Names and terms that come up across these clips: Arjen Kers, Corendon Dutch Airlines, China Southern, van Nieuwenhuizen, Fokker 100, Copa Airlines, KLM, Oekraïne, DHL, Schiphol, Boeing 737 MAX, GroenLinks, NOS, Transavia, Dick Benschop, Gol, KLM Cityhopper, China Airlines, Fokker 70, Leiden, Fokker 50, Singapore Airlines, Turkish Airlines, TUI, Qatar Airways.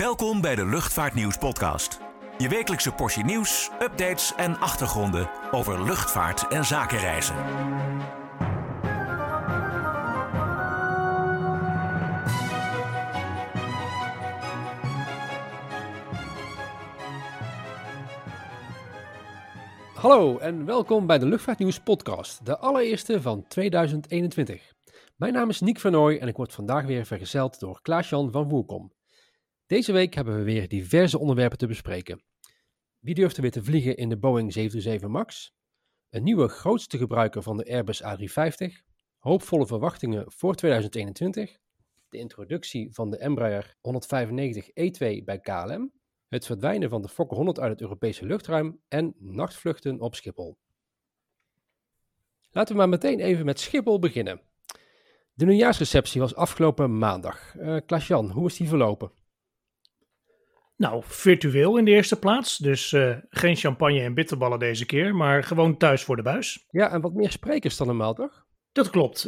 Welkom bij de Luchtvaartnieuws podcast. Je wekelijkse portie nieuws, updates en achtergronden over luchtvaart en zakenreizen. Hallo en welkom bij de Luchtvaartnieuws podcast, de allereerste van 2021. Mijn naam is Niek Vernooy en ik word vandaag weer vergezeld door Klaas-Jan van Woerkom. Deze week hebben we weer diverse onderwerpen te bespreken. Wie durft er weer te vliegen in de Boeing 737 MAX? Een nieuwe grootste gebruiker van de Airbus A350. Hoopvolle verwachtingen voor 2021. De introductie van de Embraer 195 E2 bij KLM. Het verdwijnen van de Fokker 100 uit het Europese luchtruim. En nachtvluchten op Schiphol. Laten we maar meteen even met Schiphol beginnen. De nieuwjaarsreceptie was afgelopen maandag. Klaas-Jan, hoe is die verlopen? Nou, virtueel in de eerste plaats. Dus geen champagne en bitterballen deze keer, maar gewoon thuis voor de buis. Ja, en wat meer sprekers dan normaal, toch? Dat klopt.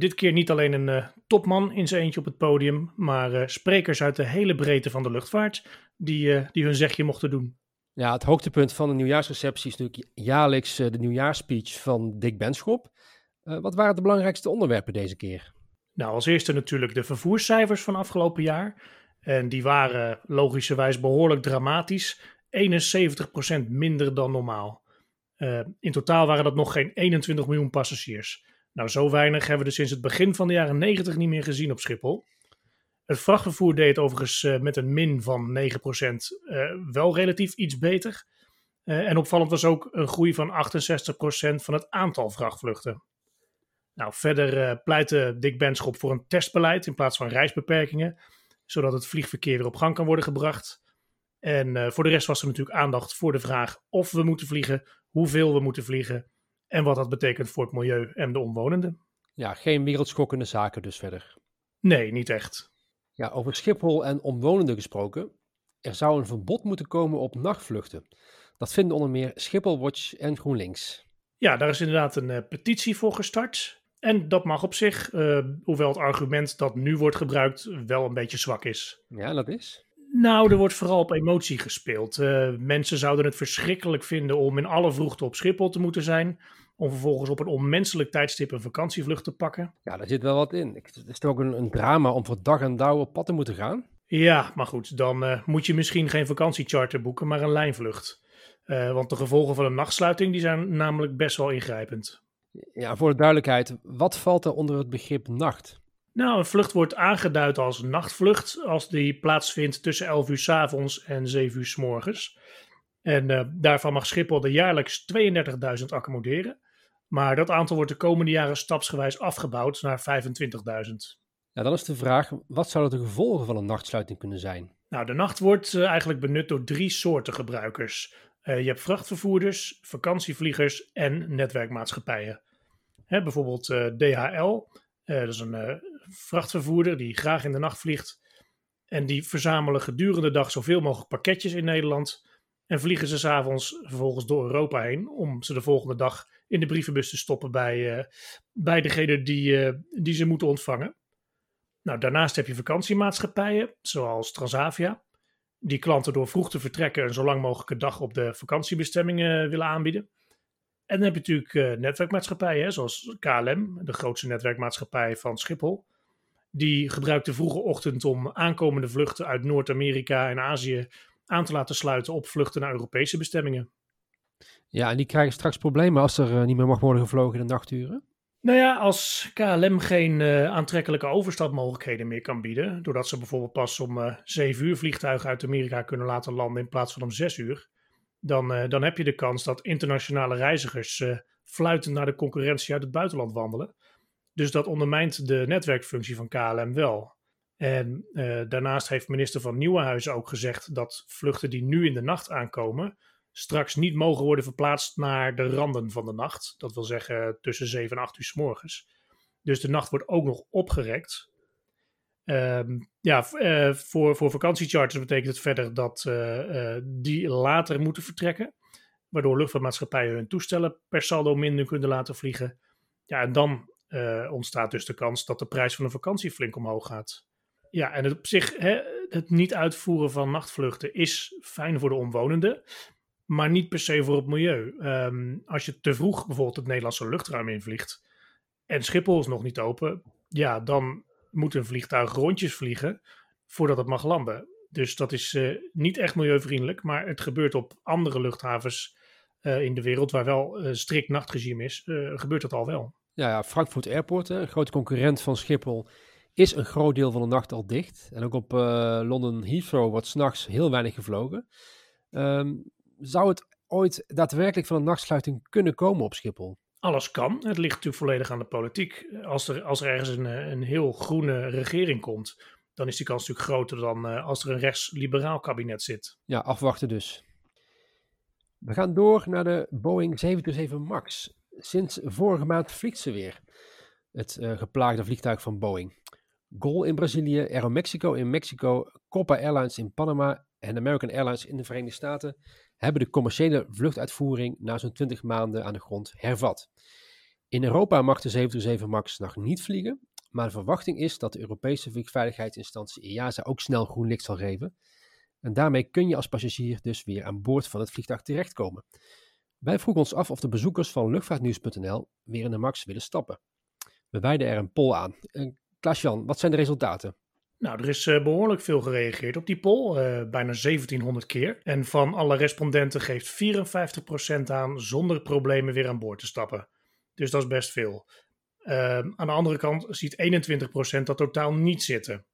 Dit keer niet alleen een topman in zijn eentje op het podium, maar sprekers uit de hele breedte van de luchtvaart die hun zegje mochten doen. Ja, het hoogtepunt van de nieuwjaarsreceptie is natuurlijk jaarlijks de nieuwjaarsspeech van Dick Benschop. Wat waren de belangrijkste onderwerpen deze keer? Nou, als eerste natuurlijk de vervoerscijfers van afgelopen jaar. En die waren logischerwijs behoorlijk dramatisch. 71% minder dan normaal. In totaal waren dat nog geen 21 miljoen passagiers. Nou, zo weinig hebben we er sinds het begin van de jaren 90 niet meer gezien op Schiphol. Het vrachtvervoer deed overigens met een min van 9% wel relatief iets beter. En opvallend was ook een groei van 68% van het aantal vrachtvluchten. Nou, verder pleitte Dick Benschop voor een testbeleid in plaats van reisbeperkingen, zodat het vliegverkeer weer op gang kan worden gebracht. En voor de rest was er natuurlijk aandacht voor de vraag of we moeten vliegen, hoeveel we moeten vliegen en wat dat betekent voor het milieu en de omwonenden. Ja, geen wereldschokkende zaken dus verder. Nee, niet echt. Ja, over Schiphol en omwonenden gesproken. Er zou een verbod moeten komen op nachtvluchten. Dat vinden onder meer Schiphol Watch en GroenLinks. Ja, daar is inderdaad een petitie voor gestart. En dat mag op zich, hoewel het argument dat nu wordt gebruikt wel een beetje zwak is. Ja, dat is. Nou, er wordt vooral op emotie gespeeld. Mensen zouden het verschrikkelijk vinden om in alle vroegte op Schiphol te moeten zijn, om vervolgens op een onmenselijk tijdstip een vakantievlucht te pakken. Ja, daar zit wel wat in. Het is toch ook een drama om voor dag en dauw op pad te moeten gaan? Ja, maar goed, dan moet je misschien geen vakantiecharter boeken, maar een lijnvlucht. Want de gevolgen van een nachtsluiting die zijn namelijk best wel ingrijpend. Ja, voor de duidelijkheid, wat valt er onder het begrip nacht? Nou, een vlucht wordt aangeduid als nachtvlucht als die plaatsvindt tussen 11 uur 's avonds en 7 uur 's morgens. En daarvan mag Schiphol er jaarlijks 32.000 accommoderen. Maar dat aantal wordt de komende jaren stapsgewijs afgebouwd naar 25.000. Ja, dan is de vraag, wat zouden de gevolgen van een nachtsluiting kunnen zijn? Nou, de nacht wordt eigenlijk benut door drie soorten gebruikers. Je hebt vrachtvervoerders, vakantievliegers en netwerkmaatschappijen. Bijvoorbeeld DHL, dat is een vrachtvervoerder die graag in de nacht vliegt. En die verzamelen gedurende de dag zoveel mogelijk pakketjes in Nederland. En vliegen ze 's avonds vervolgens door Europa heen om ze de volgende dag in de brievenbus te stoppen bij degene die ze moeten ontvangen. Nou, daarnaast heb je vakantiemaatschappijen, zoals Transavia, die klanten door vroeg te vertrekken een zo lang mogelijke dag op de vakantiebestemmingen willen aanbieden. En dan heb je natuurlijk netwerkmaatschappijen, zoals KLM, de grootste netwerkmaatschappij van Schiphol. Die gebruikt de vroege ochtend om aankomende vluchten uit Noord-Amerika en Azië aan te laten sluiten op vluchten naar Europese bestemmingen. Ja, en die krijgen straks problemen als er niet meer mag worden gevlogen in de nachturen? Nou ja, als KLM geen aantrekkelijke overstapmogelijkheden meer kan bieden, doordat ze bijvoorbeeld pas om 7 uur vliegtuigen uit Amerika kunnen laten landen in plaats van om 6 uur, dan heb je de kans dat internationale reizigers fluitend naar de concurrentie uit het buitenland wandelen. Dus dat ondermijnt de netwerkfunctie van KLM wel. En daarnaast heeft minister van Nieuwenhuizen ook gezegd dat vluchten die nu in de nacht aankomen straks niet mogen worden verplaatst naar de randen van de nacht. Dat wil zeggen tussen 7 en 8 uur 's morgens. Dus de nacht wordt ook nog opgerekt. Voor vakantiecharters betekent het verder dat die later moeten vertrekken, waardoor luchtvaartmaatschappijen hun toestellen per saldo minder kunnen laten vliegen. Ja, en dan ontstaat dus de kans dat de prijs van een vakantie flink omhoog gaat. Ja, en op zich, het niet uitvoeren van nachtvluchten is fijn voor de omwonenden, maar niet per se voor het milieu. Als je te vroeg bijvoorbeeld het Nederlandse luchtruim invliegt en Schiphol is nog niet open, ja, dan moet een vliegtuig rondjes vliegen voordat het mag landen. Dus dat is niet echt milieuvriendelijk, maar het gebeurt op andere luchthavens in de wereld, waar wel strikt nachtregime is, gebeurt dat al wel. Ja, Frankfurt Airport, een grote concurrent van Schiphol, is een groot deel van de nacht al dicht. En ook op London Heathrow wordt 's nachts heel weinig gevlogen. Zou het ooit daadwerkelijk van een nachtsluiting kunnen komen op Schiphol? Alles kan. Het ligt natuurlijk volledig aan de politiek. Als er ergens een heel groene regering komt, dan is die kans natuurlijk groter dan als er een rechts-liberaal kabinet zit. Ja, afwachten dus. We gaan door naar de Boeing 737 MAX. Sinds vorige maand vliegt ze weer. Het geplaagde vliegtuig van Boeing. Gol in Brazilië, Aeromexico in Mexico, Copa Airlines in Panama en American Airlines in de Verenigde Staten hebben de commerciële vluchtuitvoering na zo'n 20 maanden aan de grond hervat. In Europa mag de 737 MAX nog niet vliegen, maar de verwachting is dat de Europese vliegveiligheidsinstantie EASA ook snel groen licht zal geven. En daarmee kun je als passagier dus weer aan boord van het vliegtuig terechtkomen. Wij vroegen ons af of de bezoekers van luchtvaartnieuws.nl weer in de MAX willen stappen. We wijden er een poll aan. Klaas-Jan, wat zijn de resultaten? Nou, er is behoorlijk veel gereageerd op die poll, bijna 1700 keer. En van alle respondenten geeft 54% aan zonder problemen weer aan boord te stappen. Dus dat is best veel. Aan de andere kant ziet 21% dat totaal niet zitten.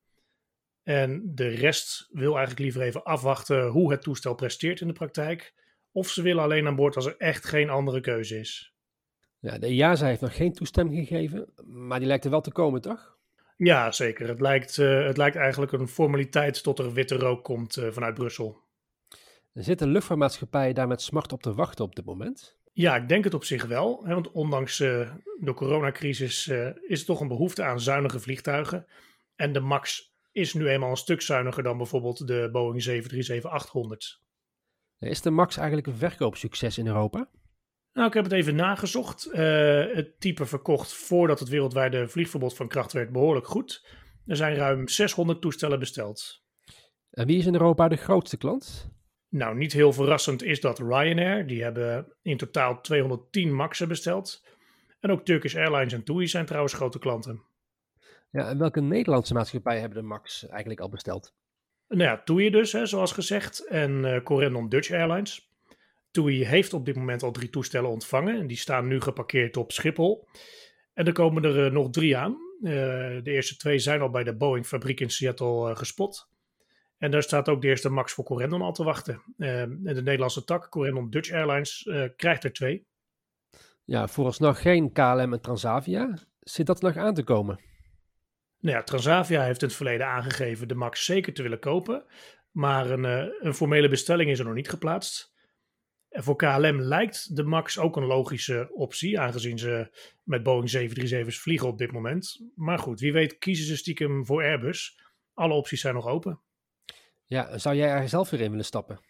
En de rest wil eigenlijk liever even afwachten hoe het toestel presteert in de praktijk. Of ze willen alleen aan boord als er echt geen andere keuze is. Ja, de EASA heeft nog geen toestemming gegeven, maar die lijkt er wel te komen, toch? Ja, zeker. Het lijkt eigenlijk een formaliteit tot er witte rook komt vanuit Brussel. Zitten luchtvaartmaatschappijen daar met smart op te wachten op dit moment? Ja, ik denk het op zich wel. Hè, want ondanks de coronacrisis is er toch een behoefte aan zuinige vliegtuigen. En de MAX is nu eenmaal een stuk zuiniger dan bijvoorbeeld de Boeing 737-800. Is de MAX eigenlijk een verkoopsucces in Europa? Nou, ik heb het even nagezocht. Het type verkocht voordat het wereldwijde vliegverbod van kracht werd behoorlijk goed. Er zijn ruim 600 toestellen besteld. En wie is in Europa de grootste klant? Nou, niet heel verrassend is dat Ryanair. Die hebben in totaal 210 MAX'en besteld. En ook Turkish Airlines en TUI zijn trouwens grote klanten. Ja, en welke Nederlandse maatschappijen hebben de MAX eigenlijk al besteld? Nou ja, TUI dus, hè, zoals gezegd. En Corendon Dutch Airlines. TUI heeft op dit moment al 3 toestellen ontvangen. En die staan nu geparkeerd op Schiphol. En er komen er nog 3 aan. De eerste 2 zijn al bij de Boeing fabriek in Seattle gespot. En daar staat ook de eerste MAX voor Corendon al te wachten. En de Nederlandse tak, Corendon Dutch Airlines, krijgt er 2. Ja, vooralsnog geen KLM en Transavia. Zit dat nog aan te komen? Nou ja, Transavia heeft in het verleden aangegeven de MAX zeker te willen kopen. Maar een formele bestelling is er nog niet geplaatst. En voor KLM lijkt de MAX ook een logische optie, aangezien ze met Boeing 737's vliegen op dit moment. Maar goed, wie weet kiezen ze stiekem voor Airbus. Alle opties zijn nog open. Ja, zou jij er zelf weer in willen stappen?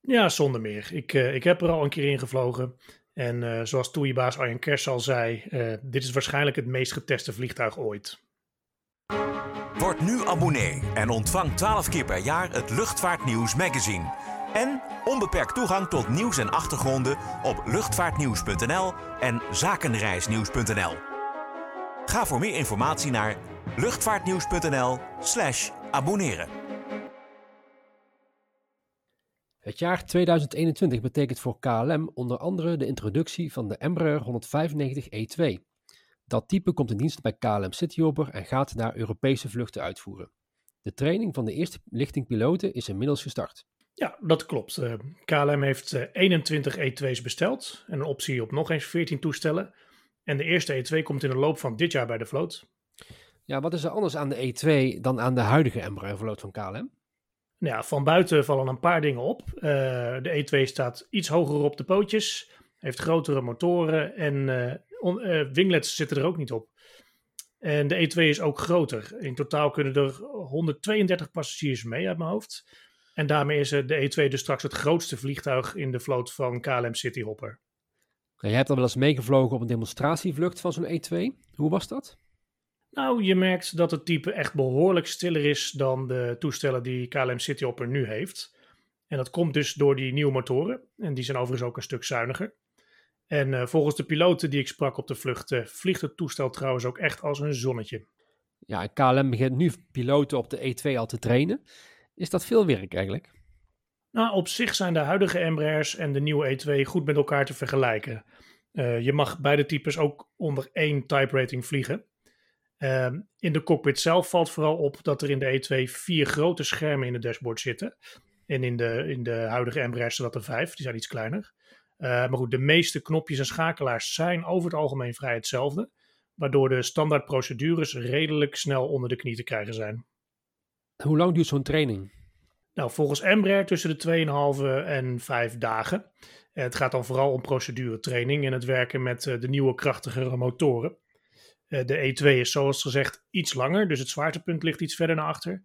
Ja, zonder meer. Ik heb er al een keer in gevlogen. En zoals TUI-baas Arjen Kers al zei, dit is waarschijnlijk het meest geteste vliegtuig ooit. Word nu abonnee en ontvang 12 keer per jaar het Luchtvaartnieuws magazine. En onbeperkt toegang tot nieuws en achtergronden op luchtvaartnieuws.nl en zakenreisnieuws.nl. Ga voor meer informatie naar luchtvaartnieuws.nl/abonneren. Het jaar 2021 betekent voor KLM onder andere de introductie van de Embraer 195 E2. Dat type komt in dienst bij KLM Cityhopper en gaat daar Europese vluchten uitvoeren. De training van de eerste lichting piloten is inmiddels gestart. Ja, dat klopt. KLM heeft 21 E2's besteld en een optie op nog eens 14 toestellen. En de eerste E2 komt in de loop van dit jaar bij de vloot. Ja, wat is er anders aan de E2 dan aan de huidige Embraer-vloot van KLM? Nou ja, van buiten vallen een paar dingen op. De E2 staat iets hoger op de pootjes, heeft grotere motoren en winglets zitten er ook niet op. En de E2 is ook groter. In totaal kunnen er 132 passagiers mee uit mijn hoofd. En daarmee is de E2 dus straks het grootste vliegtuig in de vloot van KLM Cityhopper. Jij hebt al wel eens meegevlogen op een demonstratievlucht van zo'n E2. Hoe was dat? Nou, je merkt dat het type echt behoorlijk stiller is dan de toestellen die KLM Cityhopper nu heeft. En dat komt dus door die nieuwe motoren. En die zijn overigens ook een stuk zuiniger. En volgens de piloten die ik sprak op de vlucht vliegt het toestel trouwens ook echt als een zonnetje. Ja, KLM begint nu piloten op de E2 al te trainen. Is dat veel werk eigenlijk? Nou, op zich zijn de huidige Embraers en de nieuwe E2 goed met elkaar te vergelijken. Je mag beide types ook onder één type rating vliegen. In de cockpit zelf valt vooral op dat er in de E2 4 grote schermen in het dashboard zitten. En in de huidige Embraers zijn dat er 5, die zijn iets kleiner. Maar goed, de meeste knopjes en schakelaars zijn over het algemeen vrij hetzelfde. Waardoor de standaardprocedures redelijk snel onder de knie te krijgen zijn. Hoe lang duurt zo'n training? Nou, volgens Embraer tussen de 2,5 en 5 dagen. Het gaat dan vooral om proceduretraining en het werken met de nieuwe krachtigere motoren. De E2 is zoals gezegd iets langer, dus het zwaartepunt ligt iets verder naar achter.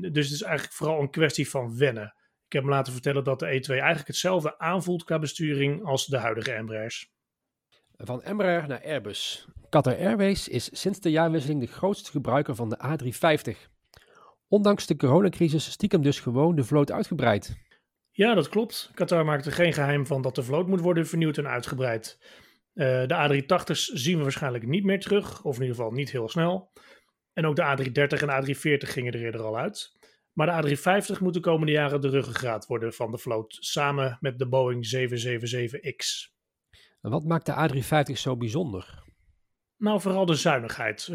Dus het is eigenlijk vooral een kwestie van wennen. Ik heb me laten vertellen dat de E2 eigenlijk hetzelfde aanvoelt qua besturing als de huidige Embraers. Van Embraer naar Airbus. Qatar Airways is sinds de jaarwisseling de grootste gebruiker van de A350. Ondanks de coronacrisis stiekem dus gewoon de vloot uitgebreid. Ja, dat klopt. Qatar maakt er geen geheim van dat de vloot moet worden vernieuwd en uitgebreid. De A380's zien we waarschijnlijk niet meer terug, of in ieder geval niet heel snel. En ook de A330 en A340 gingen er eerder al uit. Maar de A350 moet de komende jaren de ruggengraat worden van de vloot, samen met de Boeing 777X. En wat maakt de A350 zo bijzonder? Nou, vooral de zuinigheid.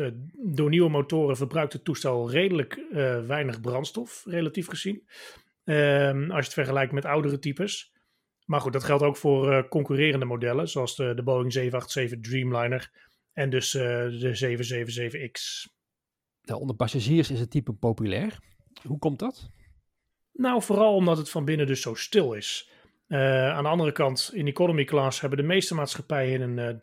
Door nieuwe motoren verbruikt het toestel redelijk weinig brandstof, relatief gezien. Als je het vergelijkt met oudere types. Maar goed, dat geldt ook voor concurrerende modellen, zoals de Boeing 787 Dreamliner en dus de 777X. Nou, onder passagiers is het type populair. Hoe komt dat? Nou, vooral omdat het van binnen dus zo stil is. Aan de andere kant, in economy class hebben de meeste maatschappijen een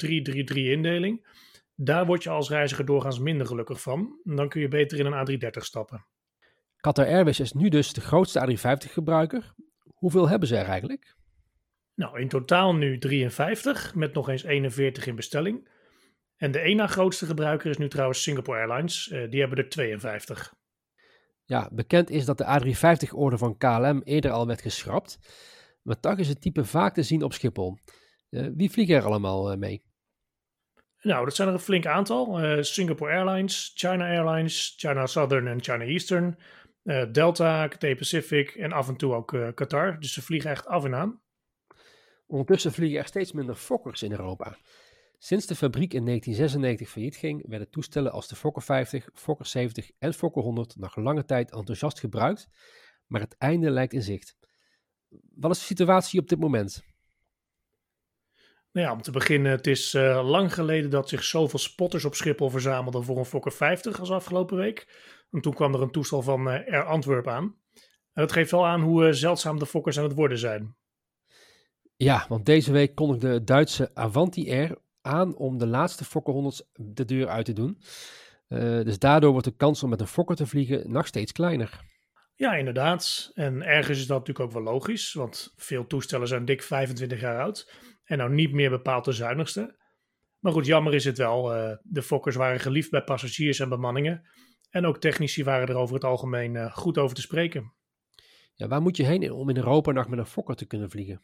3-3-3-indeling. Daar word je als reiziger doorgaans minder gelukkig van. Dan kun je beter in een A330 stappen. Qatar Airways is nu dus de grootste A350-gebruiker. Hoeveel hebben ze er eigenlijk? Nou, in totaal nu 53, met nog eens 41 in bestelling. En de één na grootste gebruiker is nu trouwens Singapore Airlines. Die hebben er 52. Ja, bekend is dat de A350-order van KLM eerder al werd geschrapt. Maar toch is het type vaak te zien op Schiphol. Wie vliegen er allemaal mee? Nou, dat zijn er een flink aantal. Singapore Airlines, China Airlines, China Southern en China Eastern. Delta, Cathay Pacific en af en toe ook Qatar. Dus ze vliegen echt af en aan. Ondertussen vliegen er steeds minder Fokkers in Europa. Sinds de fabriek in 1996 failliet ging, werden toestellen als de Fokker 50, Fokker 70 en Fokker 100 nog lange tijd enthousiast gebruikt. Maar het einde lijkt in zicht. Wat is de situatie op dit moment? Nou ja, om te beginnen, het is lang geleden dat zich zoveel spotters op Schiphol verzamelden voor een Fokker 50 als afgelopen week. En toen kwam er een toestel van Air Antwerp aan. En dat geeft wel aan hoe zeldzaam de Fokkers aan het worden zijn. Ja, want deze week kondigde de Duitse Avanti Air aan om de laatste Fokker 100's de deur uit te doen. Dus daardoor wordt de kans om met een Fokker te vliegen nog steeds kleiner. Ja, inderdaad. En ergens is dat natuurlijk ook wel logisch, want veel toestellen zijn dik 25 jaar oud en nou niet meer bepaald de zuinigste. Maar goed, jammer is het wel. De Fokkers waren geliefd bij passagiers en bemanningen en ook technici waren er over het algemeen goed over te spreken. Ja, waar moet je heen om in Europa nog met een Fokker te kunnen vliegen?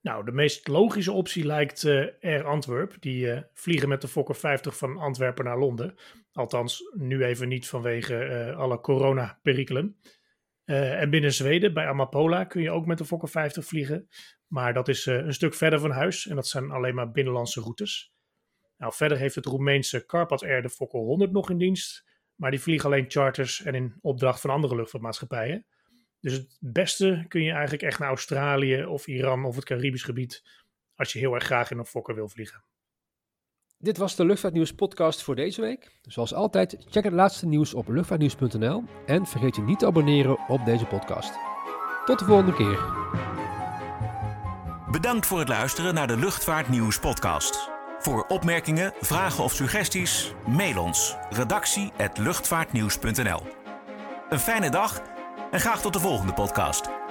Nou, de meest logische optie lijkt Air Antwerp. Die vliegen met de Fokker 50 van Antwerpen naar Londen. Althans, nu even niet vanwege alle corona-perikelen. En binnen Zweden, bij Amapola, kun je ook met de Fokker 50 vliegen. Maar dat is een stuk verder van huis en dat zijn alleen maar binnenlandse routes. Nou, verder heeft het Roemeense Carpat Air de Fokker 100 nog in dienst. Maar die vliegen alleen charters en in opdracht van andere luchtvaartmaatschappijen. Dus het beste kun je eigenlijk echt naar Australië of Iran of het Caribisch gebied als je heel erg graag in een Fokker wil vliegen. Dit was de Luchtvaartnieuws podcast voor deze week. Zoals altijd, check het laatste nieuws op luchtvaartnieuws.nl en vergeet je niet te abonneren op deze podcast. Tot de volgende keer. Bedankt voor het luisteren naar de Luchtvaartnieuws podcast. Voor opmerkingen, vragen of suggesties, mail ons redactie@luchtvaartnieuws.nl. Een fijne dag. En graag tot de volgende podcast.